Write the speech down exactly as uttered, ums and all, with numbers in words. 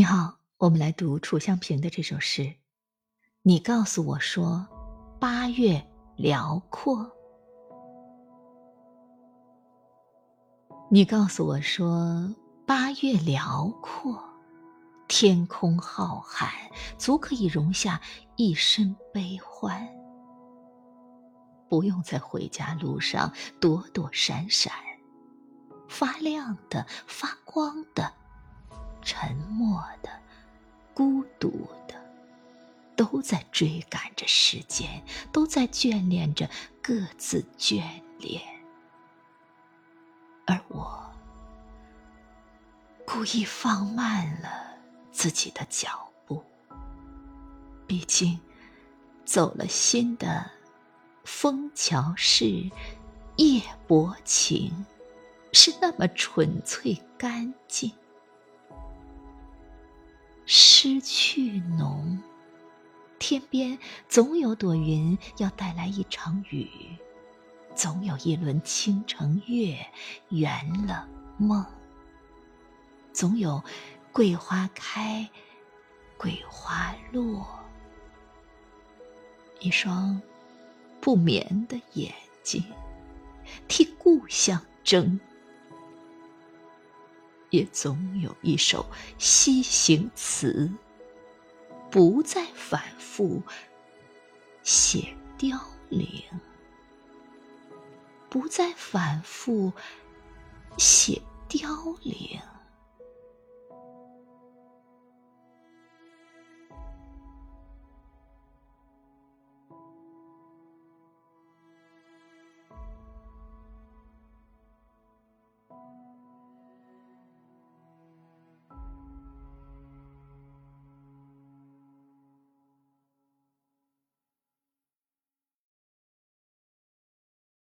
你好，我们来读楚相平的这首诗。你告诉我说，八月辽阔。你告诉我说，八月辽阔，天空浩瀚，足可以容下一身悲欢。不用在回家路上躲躲闪闪，发亮的，发光的，沉默的，孤独的，都在追赶着时间，都在眷恋着各自眷恋。而我故意放慢了自己的脚步，毕竟走了新的枫桥市夜泊情，是那么纯粹干净。诗趣浓，天边总有朵云要带来一场雨，总有一轮清晨月圆了梦，总有桂花开，桂花落，一双不眠的眼睛替故乡争，也总有一首西行词不再反复写凋零，不再反复写凋零。